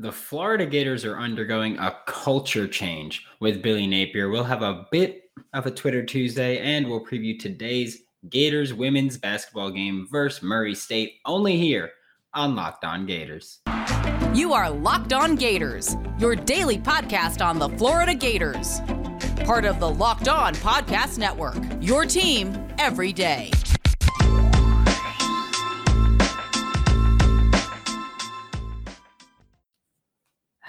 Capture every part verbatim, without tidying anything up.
The Florida Gators are undergoing a culture change with Billy Napier. We'll have a bit of a Twitter Tuesday, and we'll preview today's Gators women's basketball game versus Murray State, only here on Locked On Gators. You are Locked On Gators, your daily podcast on the Florida Gators. Part of the Locked On Podcast Network, your team every day.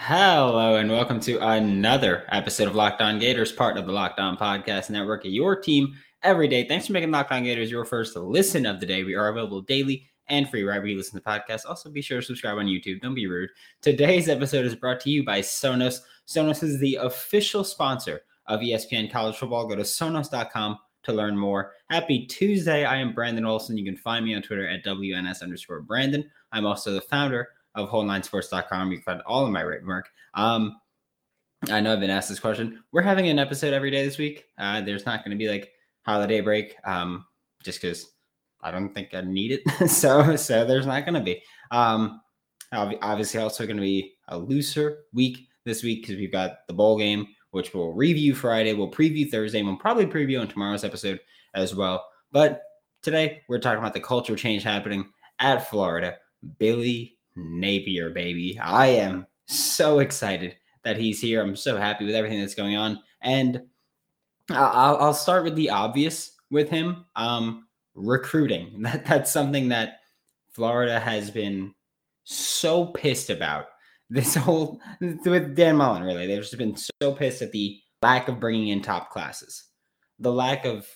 Hello and welcome to another episode of Locked On Gators, part of the Locked On Podcast Network, your team every day. Thanks for making Locked On Gators your first listen of the day. We are available daily and free wherever you listen to podcasts. Also, be sure to subscribe on YouTube. Don't be rude. Today's episode is brought to you by Sonos. Sonos is the official sponsor of E S P N College Football. Go to sonos dot com to learn more. Happy Tuesday. I am Brandon Olson. You can find me on Twitter at W N S underscore Brandon. I'm also the founder of whole nine sports dot com. You can find all of my written work. Um, I know I've been asked this question. We're having an episode every day this week. Uh, there's not going to be like holiday break, um, just because I don't think I need it. so, so there's not going to be. Um, obviously, also going to be a looser week this week because we've got the bowl game, which we'll review Friday. We'll preview Thursday. And we'll probably preview on tomorrow's episode as well. But today we're talking about the culture change happening at Florida. Billy Napier, baby. I am so excited that he's here. I'm so happy with everything that's going on. And I'll, I'll start with the obvious with him. Um, recruiting. That, that's something that Florida has been so pissed about this whole, with Dan Mullen, really. They've just been so pissed at the lack of bringing in top classes, the lack of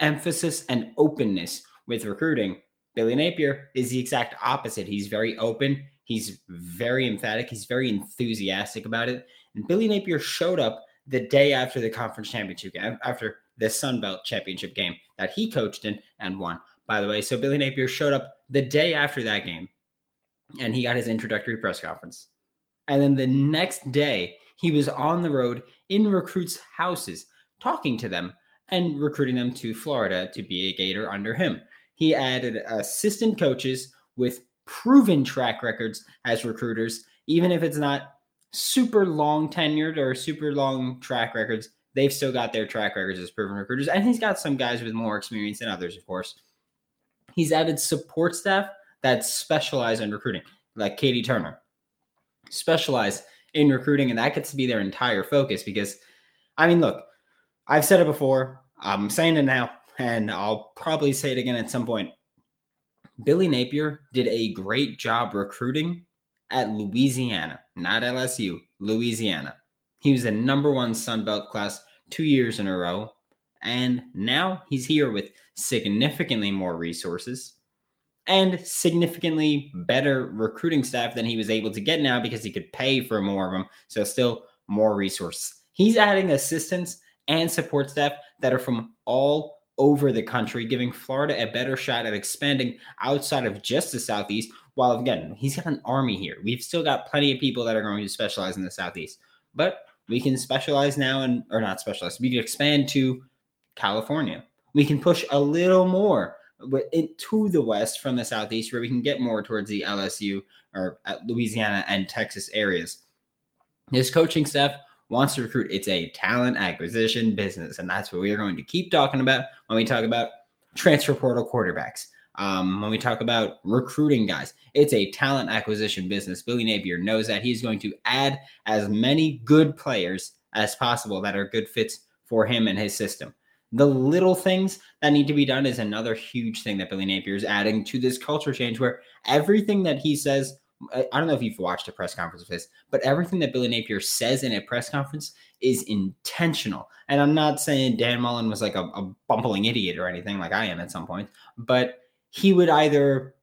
emphasis and openness with recruiting. Billy Napier is the exact opposite. He's very open. He's very emphatic. He's very enthusiastic about it. And Billy Napier showed up the day after the conference championship game, after the Sun Belt championship game that he coached in and won, by the way. So Billy Napier showed up the day after that game, and he got his introductory press conference. And then the next day, he was on the road in recruits' houses, talking to them and recruiting them to Florida to be a Gator under him. He added assistant coaches with proven track records as recruiters. Even if it's not super long tenured or super long track records, they've still got their track records as proven recruiters. And he's got some guys with more experience than others, of course. He's added support staff that specialize in recruiting, like Katie Turner, specialize in recruiting. And that gets to be their entire focus because, I mean, look, I've said it before. I'm saying it now. And I'll probably say it again at some point. Billy Napier did a great job recruiting at Louisiana, not L S U, Louisiana. He was the number one Sun Belt class two years in a row. And now he's here with significantly more resources and significantly better recruiting staff than he was able to get now because he could pay for more of them. So still more resources. He's adding assistants and support staff that are from all over the country, giving Florida a better shot at expanding outside of just the Southeast. While again, he's got an army here. We've still got plenty of people that are going to specialize in the Southeast, but we can specialize now and, or not specialize. We can expand to California. We can push a little more to the West from the Southeast where we can get more towards the L S U or Louisiana and Texas areas. His coaching staff wants to recruit. It's a talent acquisition business, and that's what we are going to keep talking about when we talk about transfer portal quarterbacks, um, when we talk about recruiting guys. It's a talent acquisition business. Billy Napier knows that. He's going to add as many good players as possible that are good fits for him and his system. The little things that need to be done is another huge thing that Billy Napier is adding to this culture change where everything that he says, I don't know if you've watched a press conference of this, but everything that Billy Napier says in a press conference is intentional. And I'm not saying Dan Mullen was like a, a bumbling idiot or anything like I am at some point, but he would either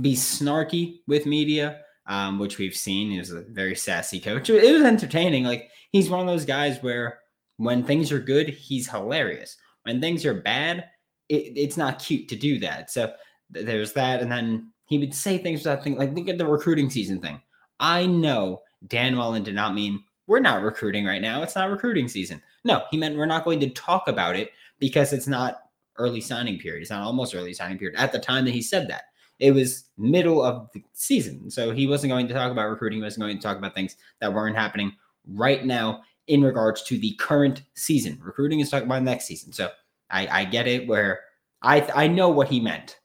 be snarky with media, um, which we've seen. He was a very sassy coach. It was entertaining. Like he's one of those guys where when things are good, he's hilarious. When things are bad, it, it's not cute to do that. So th- there's that. And then he would say things without thinking, like, look at the recruiting season thing. I know Dan Mullen did not mean we're not recruiting right now. It's not recruiting season. No, he meant we're not going to talk about it because it's not early signing period. It's not almost early signing period at the time that he said that. It was middle of the season. So he wasn't going to talk about recruiting. He wasn't going to talk about things that weren't happening right now in regards to the current season. Recruiting is talking about next season. So I, I get it where I I know what he meant.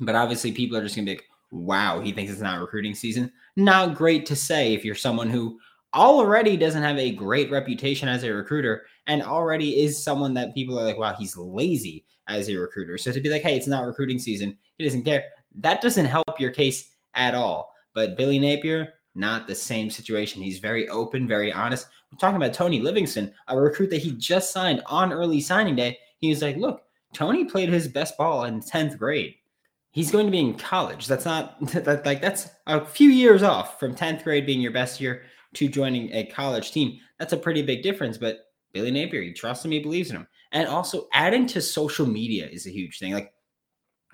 But obviously people are just going to be like, wow, he thinks it's not recruiting season. Not great to say if you're someone who already doesn't have a great reputation as a recruiter and already is someone that people are like, wow, he's lazy as a recruiter. So to be like, hey, it's not recruiting season, he doesn't care, that doesn't help your case at all. But Billy Napier, not the same situation. He's very open, very honest. We're talking about Tony Livingston, a recruit that he just signed on early signing day. He was like, look, Tony played his best ball in tenth grade. He's going to be in college. That's not that, like, that's a few years off from tenth grade being your best year to joining a college team. That's a pretty big difference, but Billy Napier, he trusts him, he believes in him. And also adding to social media is a huge thing. Like,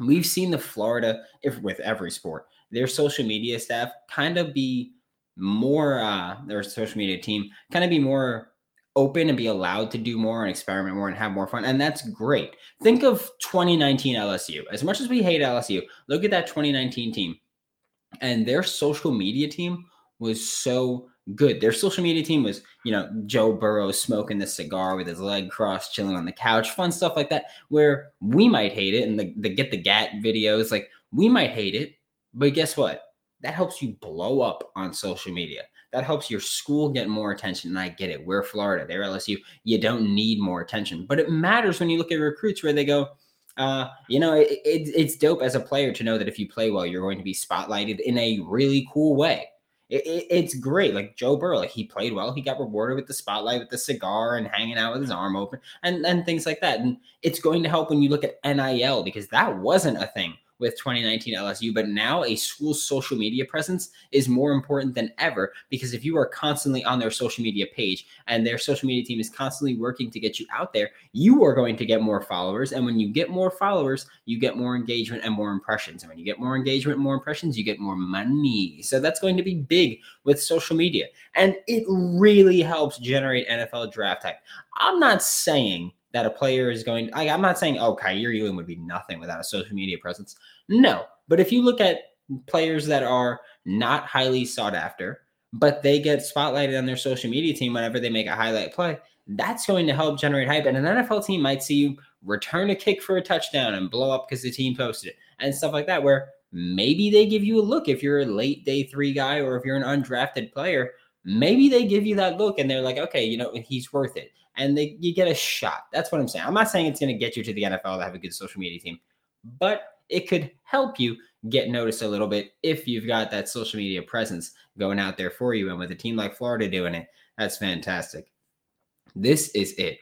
we've seen the Florida, if with every sport, their social media staff kind of be more, uh, their social media team kind of be more open and be allowed to do more and experiment more and have more fun. And that's great. Think of twenty nineteen L S U. As much as we hate L S U, look at that twenty nineteen team. And their social media team was so good. Their social media team was, you know, Joe Burrow smoking the cigar with his leg crossed, chilling on the couch, fun stuff like that, where we might hate it. And the, the get the gat videos, like, we might hate it, but guess what? That helps you blow up on social media. That helps your school get more attention. And I get it. We're Florida. They're L S U. You don't need more attention, but it matters when you look at recruits where they go, uh, you know, it, it, it's dope as a player to know that if you play well, you're going to be spotlighted in a really cool way. It, it, it's great. Like Joe Burrow, like, he played well. He got rewarded with the spotlight, with the cigar and hanging out with his arm open and, and things like that. And it's going to help when you look at N I L, because that wasn't a thing with twenty nineteen L S U. But now a school's social media presence is more important than ever, because if you are constantly on their social media page and their social media team is constantly working to get you out there, you are going to get more followers. And when you get more followers, you get more engagement and more impressions. And when you get more engagement, more impressions, you get more money. So that's going to be big with social media. And it really helps generate N F L draft hype. I'm not saying that a player is going, I, I'm not saying, oh, Kyrie Elam would be nothing without a social media presence. No, but if you look at players that are not highly sought after, but they get spotlighted on their social media team whenever they make a highlight play, that's going to help generate hype. And an N F L team might see you return a kick for a touchdown and blow up because the team posted it and stuff like that, where maybe they give you a look if you're a late day three guy, or if you're an undrafted player, maybe they give you that look and they're like, okay, you know, he's worth it. And they, you get a shot. That's what I'm saying. I'm not saying it's going to get you to the N F L to have a good social media team, but it could help you get noticed a little bit if you've got that social media presence going out there for you. And with a team like Florida doing it, that's fantastic. This is it.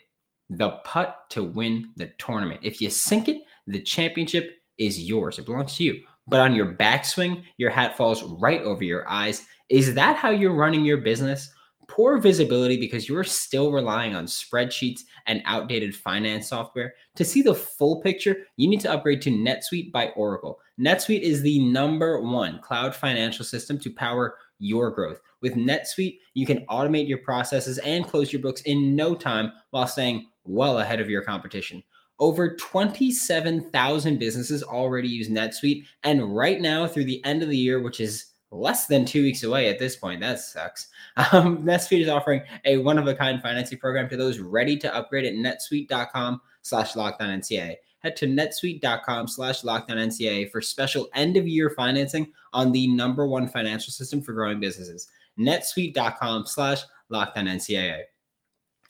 The putt to win the tournament. If you sink it, the championship is yours. It belongs to you. But on your backswing, your hat falls right over your eyes. Is that how you're running your business? Poor visibility because you're still relying on spreadsheets and outdated finance software. To see the full picture, you need to upgrade to NetSuite by Oracle. NetSuite is the number one cloud financial system to power your growth. With NetSuite, you can automate your processes and close your books in no time while staying well ahead of your competition. Over twenty-seven thousand businesses already use NetSuite, and right now through the end of the year, which is less than two weeks away at this point. That sucks. Um, NetSuite is offering a one-of-a-kind financing program to those ready to upgrade at netsuite.com slash lockdownnca. Head to netsuite.com slash lockdownnca for special end-of-year financing on the number one financial system for growing businesses. netsuite.com slash lockdownnca.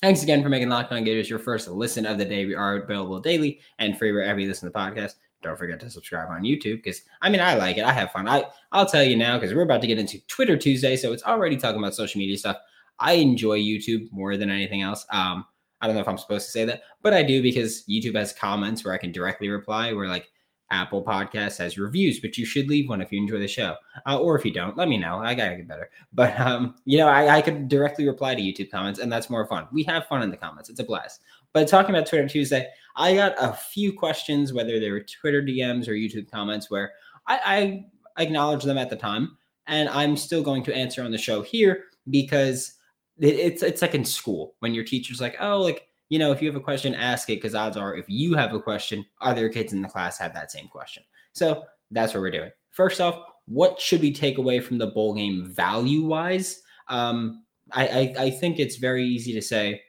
Thanks again for making Lockdown Gators your first listen of the day. We are available daily and free wherever you listen to the podcast. Don't forget to subscribe on YouTube because, I mean, I like it. I have fun. I, I'll tell you now because we're about to get into Twitter Tuesday, so it's already talking about social media stuff. I enjoy YouTube more than anything else. Um, I don't know if I'm supposed to say that, but I do because YouTube has comments where I can directly reply, where like Apple Podcasts has reviews, but you should leave one if you enjoy the show. Uh, or if you don't, let me know. I got to get better. But, um, you know, I, I could directly reply to YouTube comments, and that's more fun. We have fun in the comments. It's a blast. But talking about Twitter Tuesday, I got a few questions, whether they were Twitter D Ms or YouTube comments, where I, I acknowledged them at the time, and I'm still going to answer on the show here because it, it's it's like in school when your teacher's like, oh, like, you know, if you have a question, ask it, because odds are if you have a question, other kids in the class have that same question. So that's what we're doing. First off, what should we take away from the bowl game value-wise? Um, I, I, I think it's very easy to say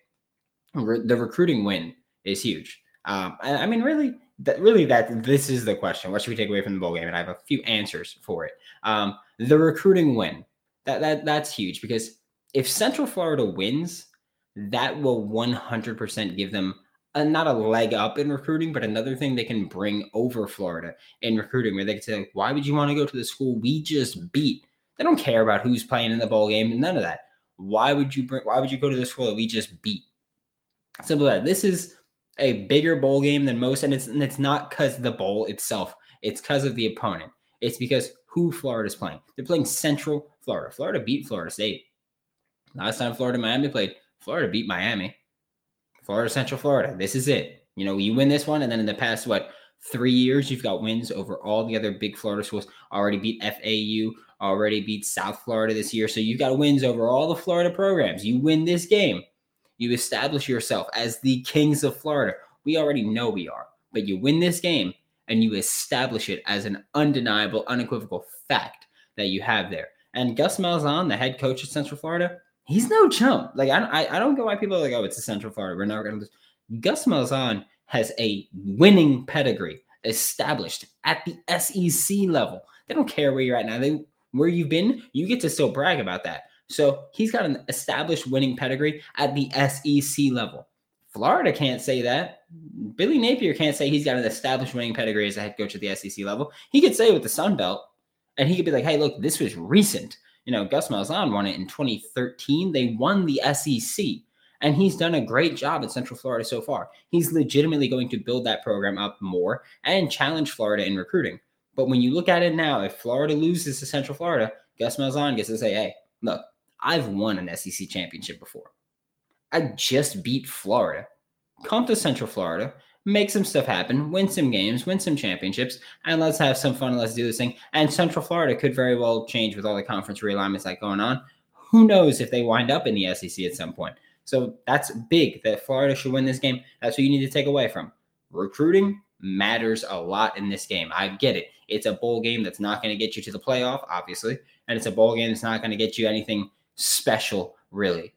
re- the recruiting win is huge. Um, I, I mean, really, that, really that this is the question. What should we take away from the bowl game? And I have a few answers for it. Um, the recruiting win, that that that's huge, because if Central Florida wins, that will one hundred percent give them a, not a leg up in recruiting, but another thing they can bring over Florida in recruiting, where they can say, why would you want to go to the school we just beat? They don't care about who's playing in the bowl game and none of that. Why would you bring, why would you go to the school that we just beat? Simple as that. This is a bigger bowl game than most, and it's and it's not because of the bowl itself. It's because of the opponent. It's because who Florida's playing. They're playing Central Florida. Florida beat Florida State. Last time Florida and Miami played, Florida beat Miami. Florida, Central Florida. This is it. You know, you win this one, and then in the past, what, three years, you've got wins over all the other big Florida schools. Already beat F A U, already beat South Florida this year. So you've got wins over all the Florida programs. You win this game, you establish yourself as the kings of Florida. We already know we are, but you win this game and you establish it as an undeniable, unequivocal fact that you have there. And Gus Malzahn, the head coach at Central Florida, he's no chump. Like, I, I, I don't get why people are like, oh, it's a Central Florida, we're never going to lose. Gus Malzahn has a winning pedigree established at the S E C level. They don't care where you're at now. They, where you've been, you get to still brag about that. So he's got an established winning pedigree at the S E C level. Florida can't say that. Billy Napier can't say he's got an established winning pedigree as a head coach at the S E C level. He could say with the Sun Belt, and he could be like, hey, look, this was recent. You know, Gus Malzahn won it in twenty thirteen. They won the S E C, and he's done a great job at Central Florida so far. He's legitimately going to build that program up more and challenge Florida in recruiting. But when you look at it now, if Florida loses to Central Florida, Gus Malzahn gets to say, hey, look, I've won an S E C championship before. I just beat Florida. Come to Central Florida, make some stuff happen, win some games, win some championships, and let's have some fun. Let's do this thing. And Central Florida could very well change with all the conference realignments that going on. Who knows if they wind up in the S E C at some point. So that's big, that Florida should win this game. That's what you need to take away from. Recruiting matters a lot in this game. I get it. It's a bowl game that's not going to get you to the playoff, obviously, and it's a bowl game that's not going to get you anything special, really.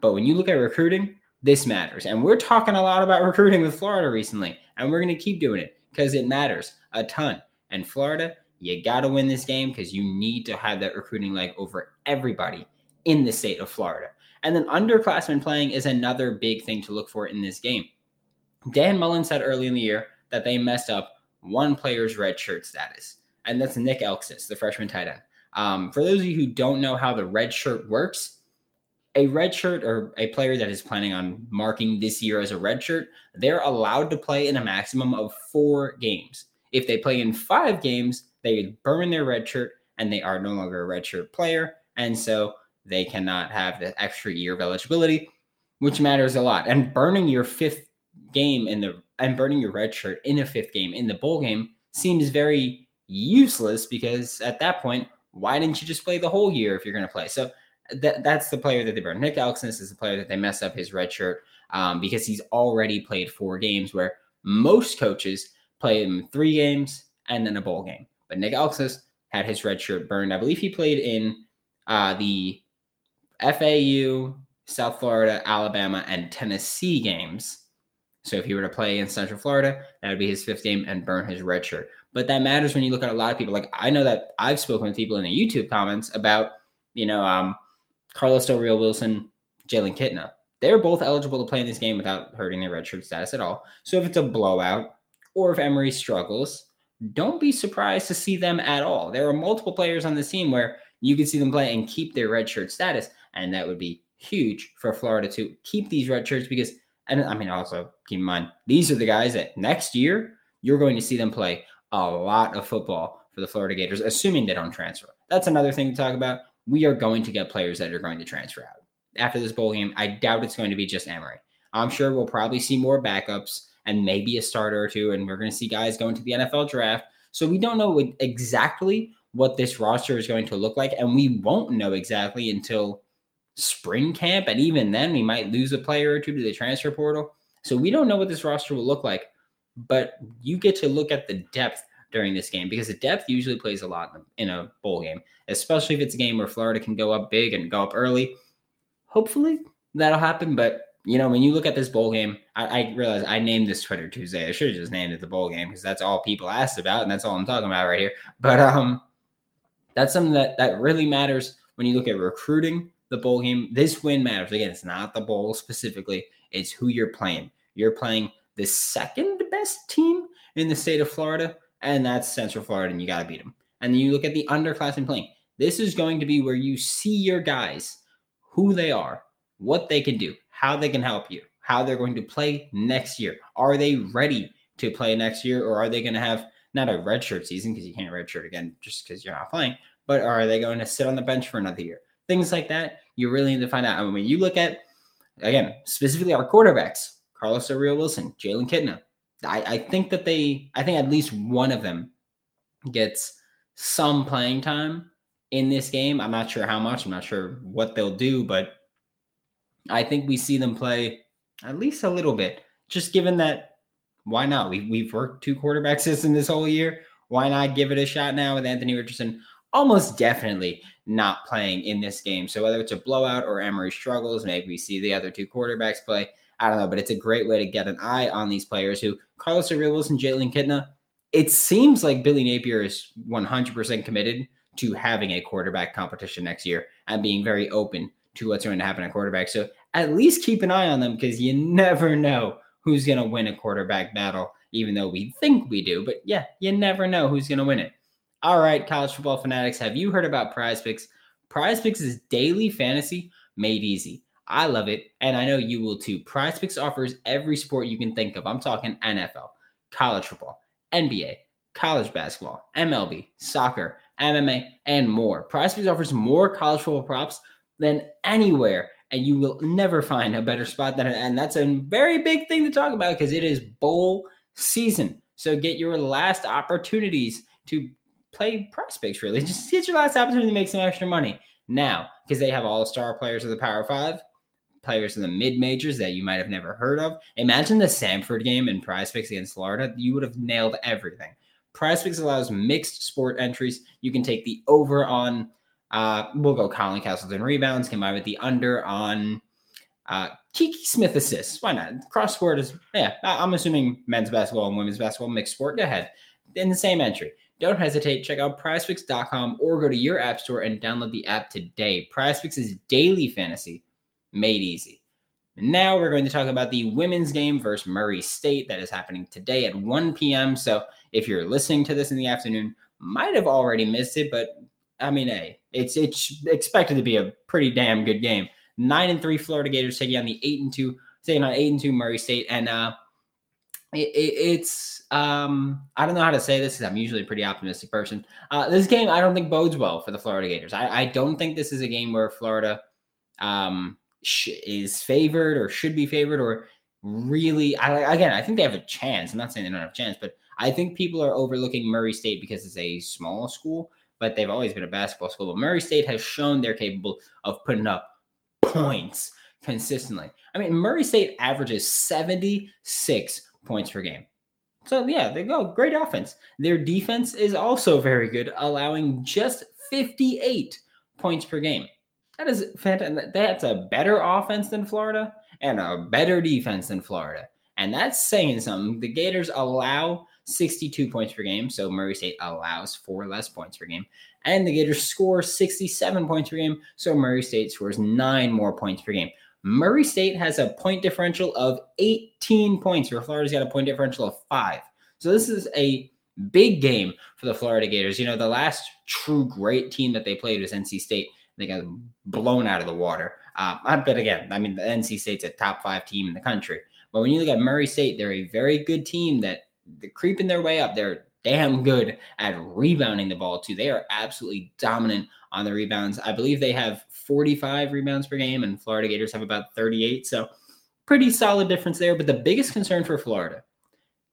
But when you look at recruiting, this matters. And we're talking a lot about recruiting with Florida recently, and we're going to keep doing it because it matters a ton. And Florida, you got to win this game because you need to have that recruiting leg over everybody in the state of Florida. And then underclassmen playing is another big thing to look for in this game. Dan Mullen said early in the year that they messed up one player's redshirt status, and that's Nick Elksis, the freshman tight end. Um, for those of you who don't know how the redshirt works, a redshirt, or a player that is planning on marking this year as a redshirt, they're allowed to play in a maximum of four games. If they play in five games, they burn their redshirt and they are no longer a redshirt player, and so they cannot have the extra year of eligibility, which matters a lot. And burning your fifth game in the and burning your redshirt in a fifth game in the bowl game seems very useless, because at that point, why didn't you just play the whole year if you're going to play? So that that's the player that they burn. Nick Elksis is the player that they messed up his red shirt um, because he's already played four games, where most coaches play him three games and then a bowl game. But Nick Elksis had his red shirt burned. I believe he played in uh, the F A U, South Florida, Alabama, and Tennessee games. So if he were to play in Central Florida, that would be his fifth game and burn his red shirt. But that matters when you look at a lot of people. Like, I know that I've spoken with people in the YouTube comments about, you know, um, Carlos Del Rio-Wilson, Jalen Kitna. They're both eligible to play in this game without hurting their redshirt status at all. So if it's a blowout or if Emory struggles, don't be surprised to see them at all. There are multiple players on this team where you could see them play and keep their redshirt status, and that would be huge for Florida to keep these redshirts, because, and I mean, also keep in mind, these are the guys that next year you're going to see them play a lot of football for the Florida Gators, assuming they don't transfer. That's another thing to talk about. We are going to get players that are going to transfer out. After this bowl game, I doubt it's going to be just Emory. I'm sure we'll probably see more backups and maybe a starter or two, and we're going to see guys going to the N F L draft. So we don't know exactly what this roster is going to look like, and we won't know exactly until spring camp, and even then we might lose a player or two to the transfer portal. So we don't know what this roster will look like, but you get to look at the depth during this game, because the depth usually plays a lot in a bowl game, especially if it's a game where Florida can go up big and go up early. Hopefully that'll happen. But, you know, when you look at this bowl game, I, I realize I named this Twitter Tuesday. I should have just named it the bowl game, because that's all people asked about, and that's all I'm talking about right here. But um, that's something that, that really matters when you look at recruiting the bowl game. This win matters. Again, it's not the bowl specifically. It's who you're playing. You're playing the second best team in the state of Florida, and that's Central Florida, and you got to beat them. And you look at the underclassmen playing. This is going to be where you see your guys, who they are, what they can do, how they can help you, how they're going to play next year. Are they ready to play next year, or are they going to have not a redshirt season, because you can't redshirt again just because you're not playing, but are they going to sit on the bench for another year? Things like that, you really need to find out. I mean, when you look at, again, specifically our quarterbacks, Carlos Aurelio Wilson, Jalen Kitna, I, I think that they, I think at least one of them gets some playing time in this game. I'm not sure how much. I'm not sure what they'll do, but I think we see them play at least a little bit, just given that, why not? We, we've worked two quarterback system this whole year. Why not give it a shot now with Anthony Richardson almost definitely not playing in this game? So whether it's a blowout or Emory struggles, maybe we see the other two quarterbacks play. I don't know, but it's a great way to get an eye on these players who, Carlos Aurelio Wilson, Jalen Kitna, it seems like Billy Napier is one hundred percent committed to having a quarterback competition next year and being very open to what's going to happen at quarterback. So at least keep an eye on them, because you never know who's going to win a quarterback battle, even though we think we do. But yeah, you never know who's going to win it. All right, college football fanatics, have you heard about PrizePicks? PrizePicks is daily fantasy made easy. I love it, and I know you will too. PrizePicks offers every sport you can think of. I'm talking N F L, college football, N B A, college basketball, M L B, soccer, M M A, and more. PrizePicks offers more college football props than anywhere, and you will never find a better spot than it. And that's a very big thing to talk about, because it is bowl season. So get your last opportunities to play PrizePicks, really. Just get your last opportunity to make some extra money now, because they have all-star players of the Power Five, players in the mid-majors that you might have never heard of. Imagine the Samford game in PrizePicks against Florida. You would have nailed everything. PrizePicks allows mixed sport entries. You can take the over on, uh, we'll go Colin Castleton rebounds, combined with the under on uh, Kiki Smith assists. Why not? Crossword is, yeah, I'm assuming men's basketball and women's basketball, mixed sport. Go ahead. In the same entry. Don't hesitate. Check out PrizePicks dot com or go to your app store and download the app today. PrizePicks is daily fantasy made easy. Now we're going to talk about the women's game versus Murray State that is happening today at one p.m. So if you're listening to this in the afternoon, might have already missed it, but I mean, hey, it's it's expected to be a pretty damn good game. Nine and three Florida Gators taking on the eight and two, taking on eight and two Murray State, and uh, it, it, it's um, I don't know how to say this because I'm usually a pretty optimistic person. Uh, this game I don't think bodes well for the Florida Gators. I, I don't think this is a game where Florida, um. is favored or should be favored or really, I, again, I think they have a chance. I'm not saying they don't have a chance, but I think people are overlooking Murray State because it's a small school, but they've always been a basketball school. But Murray State has shown they're capable of putting up points consistently. I mean, Murray State averages seventy-six points per game. So yeah, they go great offense. Their defense is also very good, allowing just fifty-eight points per game. That is fantastic. That's a better offense than Florida and a better defense than Florida. And that's saying something. The Gators allow sixty-two points per game. So Murray State allows four less points per game. And the Gators score sixty-seven points per game. So Murray State scores nine more points per game. Murray State has a point differential of eighteen points, where Florida's got a point differential of five. So this is a big game for the Florida Gators. You know, the last true great team that they played was N C State. They got blown out of the water. Uh, but again, I mean, the N C State's a top five team in the country. But when you look at Murray State, they're a very good team that they're creeping their way up. They're damn good at rebounding the ball, too. They are absolutely dominant on the rebounds. I believe they have forty-five rebounds per game, and Florida Gators have about thirty-eight. So pretty solid difference there. But the biggest concern for Florida,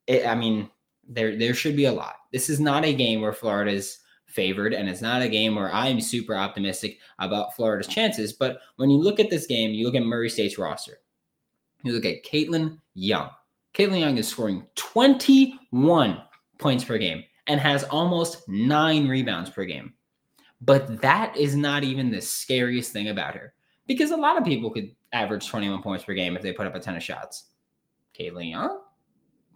it, I mean, there there should be a lot. This is not a game where Florida's favored, and it's not a game where I'm super optimistic about Florida's chances. But when you look at this game, you look at Murray State's roster, you look at Caitlin Young. Caitlin Young is scoring twenty-one points per game, and has almost nine rebounds per game. But that is not even the scariest thing about her, because a lot of people could average twenty-one points per game if they put up a ton of shots. Caitlin Young?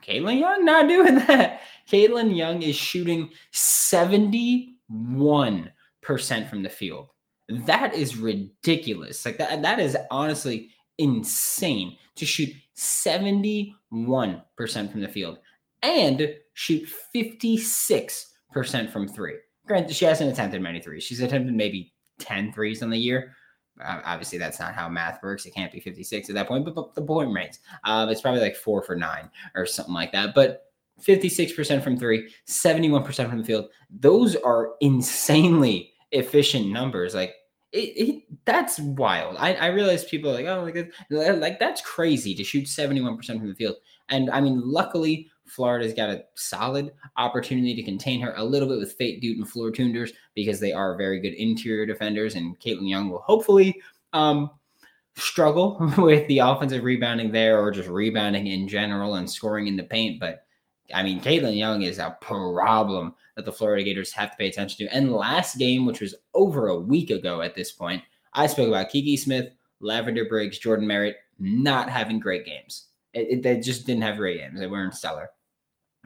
Caitlin Young not doing that. Caitlin Young is shooting seventy-one percent from the field. That is ridiculous. Like that, that is honestly insane to shoot seventy-one percent from the field and shoot fifty-six percent from three. Granted, she hasn't attempted many threes. She's attempted maybe ten threes on the year. Uh, obviously, that's not how math works. It can't be fifty-six at that point, but, but the point rates. Uh, it's probably like four for nine or something like that. But fifty-six percent from three, seventy-one percent from the field. Those are insanely efficient numbers. Like it, it that's wild. I, I realize people are like, oh, like, like that's crazy to shoot seventy-one percent from the field. And I mean, luckily, Florida's got a solid opportunity to contain her a little bit with Fate Dute and Floor Tunders, because they are very good interior defenders, and Caitlin Young will hopefully um, struggle with the offensive rebounding there, or just rebounding in general and scoring in the paint. But I mean, Caitlin Young is a problem that the Florida Gators have to pay attention to. And last game, which was over a week ago at this point, I spoke about Kiki Smith, Lavender Briggs, Jordan Merritt not having great games. It, it, they just didn't have great games. They weren't stellar.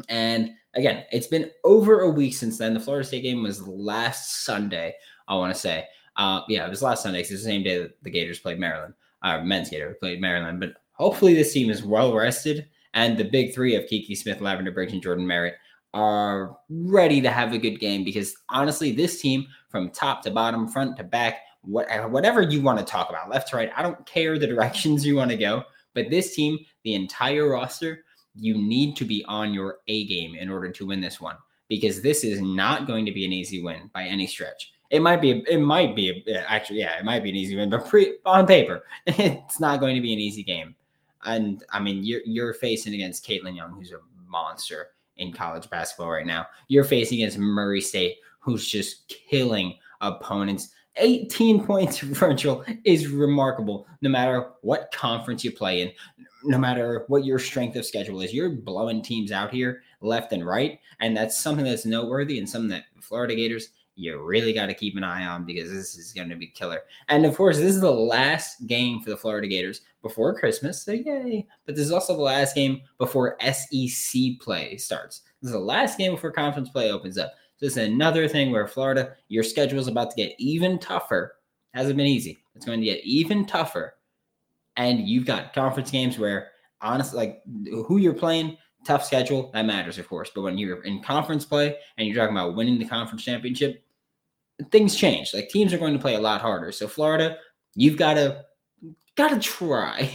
And again, it's been over a week since then. The Florida State game was last Sunday, I want to say. Uh, yeah, it was last Sunday, because it's the same day that the Gators played Maryland. Our uh, men's Gators played Maryland. But hopefully this team is well-rested, and the big three of Kiki Smith, Lavender Briggs, and Jordan Merritt are ready to have a good game, because honestly, this team from top to bottom, front to back, what, whatever you want to talk about, left to right, I don't care the directions you want to go. But this team, the entire roster, you need to be on your A game in order to win this one, because this is not going to be an easy win by any stretch. It might be, it might be, actually, yeah, it might be an easy win, but pre, on paper, it's not going to be an easy game. And I mean, you're, you're facing against Caitlin Young, who's a monster in college basketball right now. You're facing against Murray State, who's just killing opponents. eighteen points differential is remarkable, no matter what conference you play in, no matter what your strength of schedule is. You're blowing teams out here left and right, and that's something that's noteworthy, and something that Florida Gators, you really got to keep an eye on, because this is going to be killer. And of course, this is the last game for the Florida Gators before Christmas, so yay. But this is also the last game before S E C play starts. This is the last game before conference play opens up. This is another thing where Florida, your schedule is about to get even tougher. Hasn't been easy. It's going to get even tougher. And you've got conference games where, honestly, like who you're playing, tough schedule, that matters, of course. But when you're in conference play and you're talking about winning the conference championship, things change. Like teams are going to play a lot harder. So Florida, you've got to got to try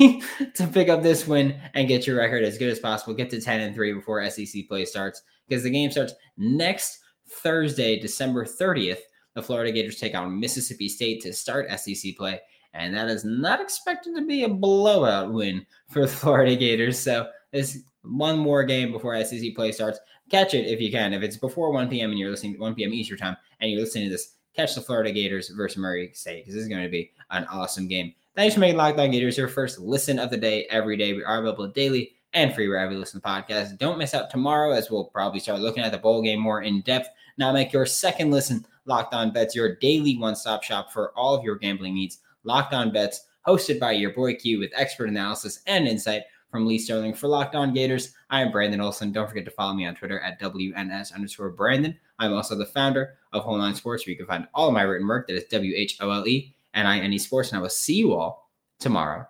to pick up this win and get your record as good as possible. Get to ten and three before S E C play starts, because the game starts next Thursday, December thirtieth, the Florida Gators take on Mississippi State to start S E C play, and that is not expected to be a blowout win for the Florida Gators. So there's one more game before S E C play starts. Catch it if you can. If it's before one p.m. and you're listening, one p.m. Eastern time, and you're listening to this, catch the Florida Gators versus Murray State, because this is going to be an awesome game. Thanks for making Locked On Gators your first listen of the day every day. We are available daily and free wherever you listen to podcasts. Don't miss out tomorrow, as we'll probably start looking at the bowl game more in depth. Now make your second listen Locked On Bets, your daily one-stop shop for all of your gambling needs. Locked On Bets, hosted by your boy Q, with expert analysis and insight from Lee Sterling. For Locked On Gators, I am Brandon Olson. Don't forget to follow me on Twitter at W N S underscore Brandon. I'm also the founder of Whole Nine Sports, where you can find all of my written work. That is W H O L E N I N E Sports. And I will see you all tomorrow.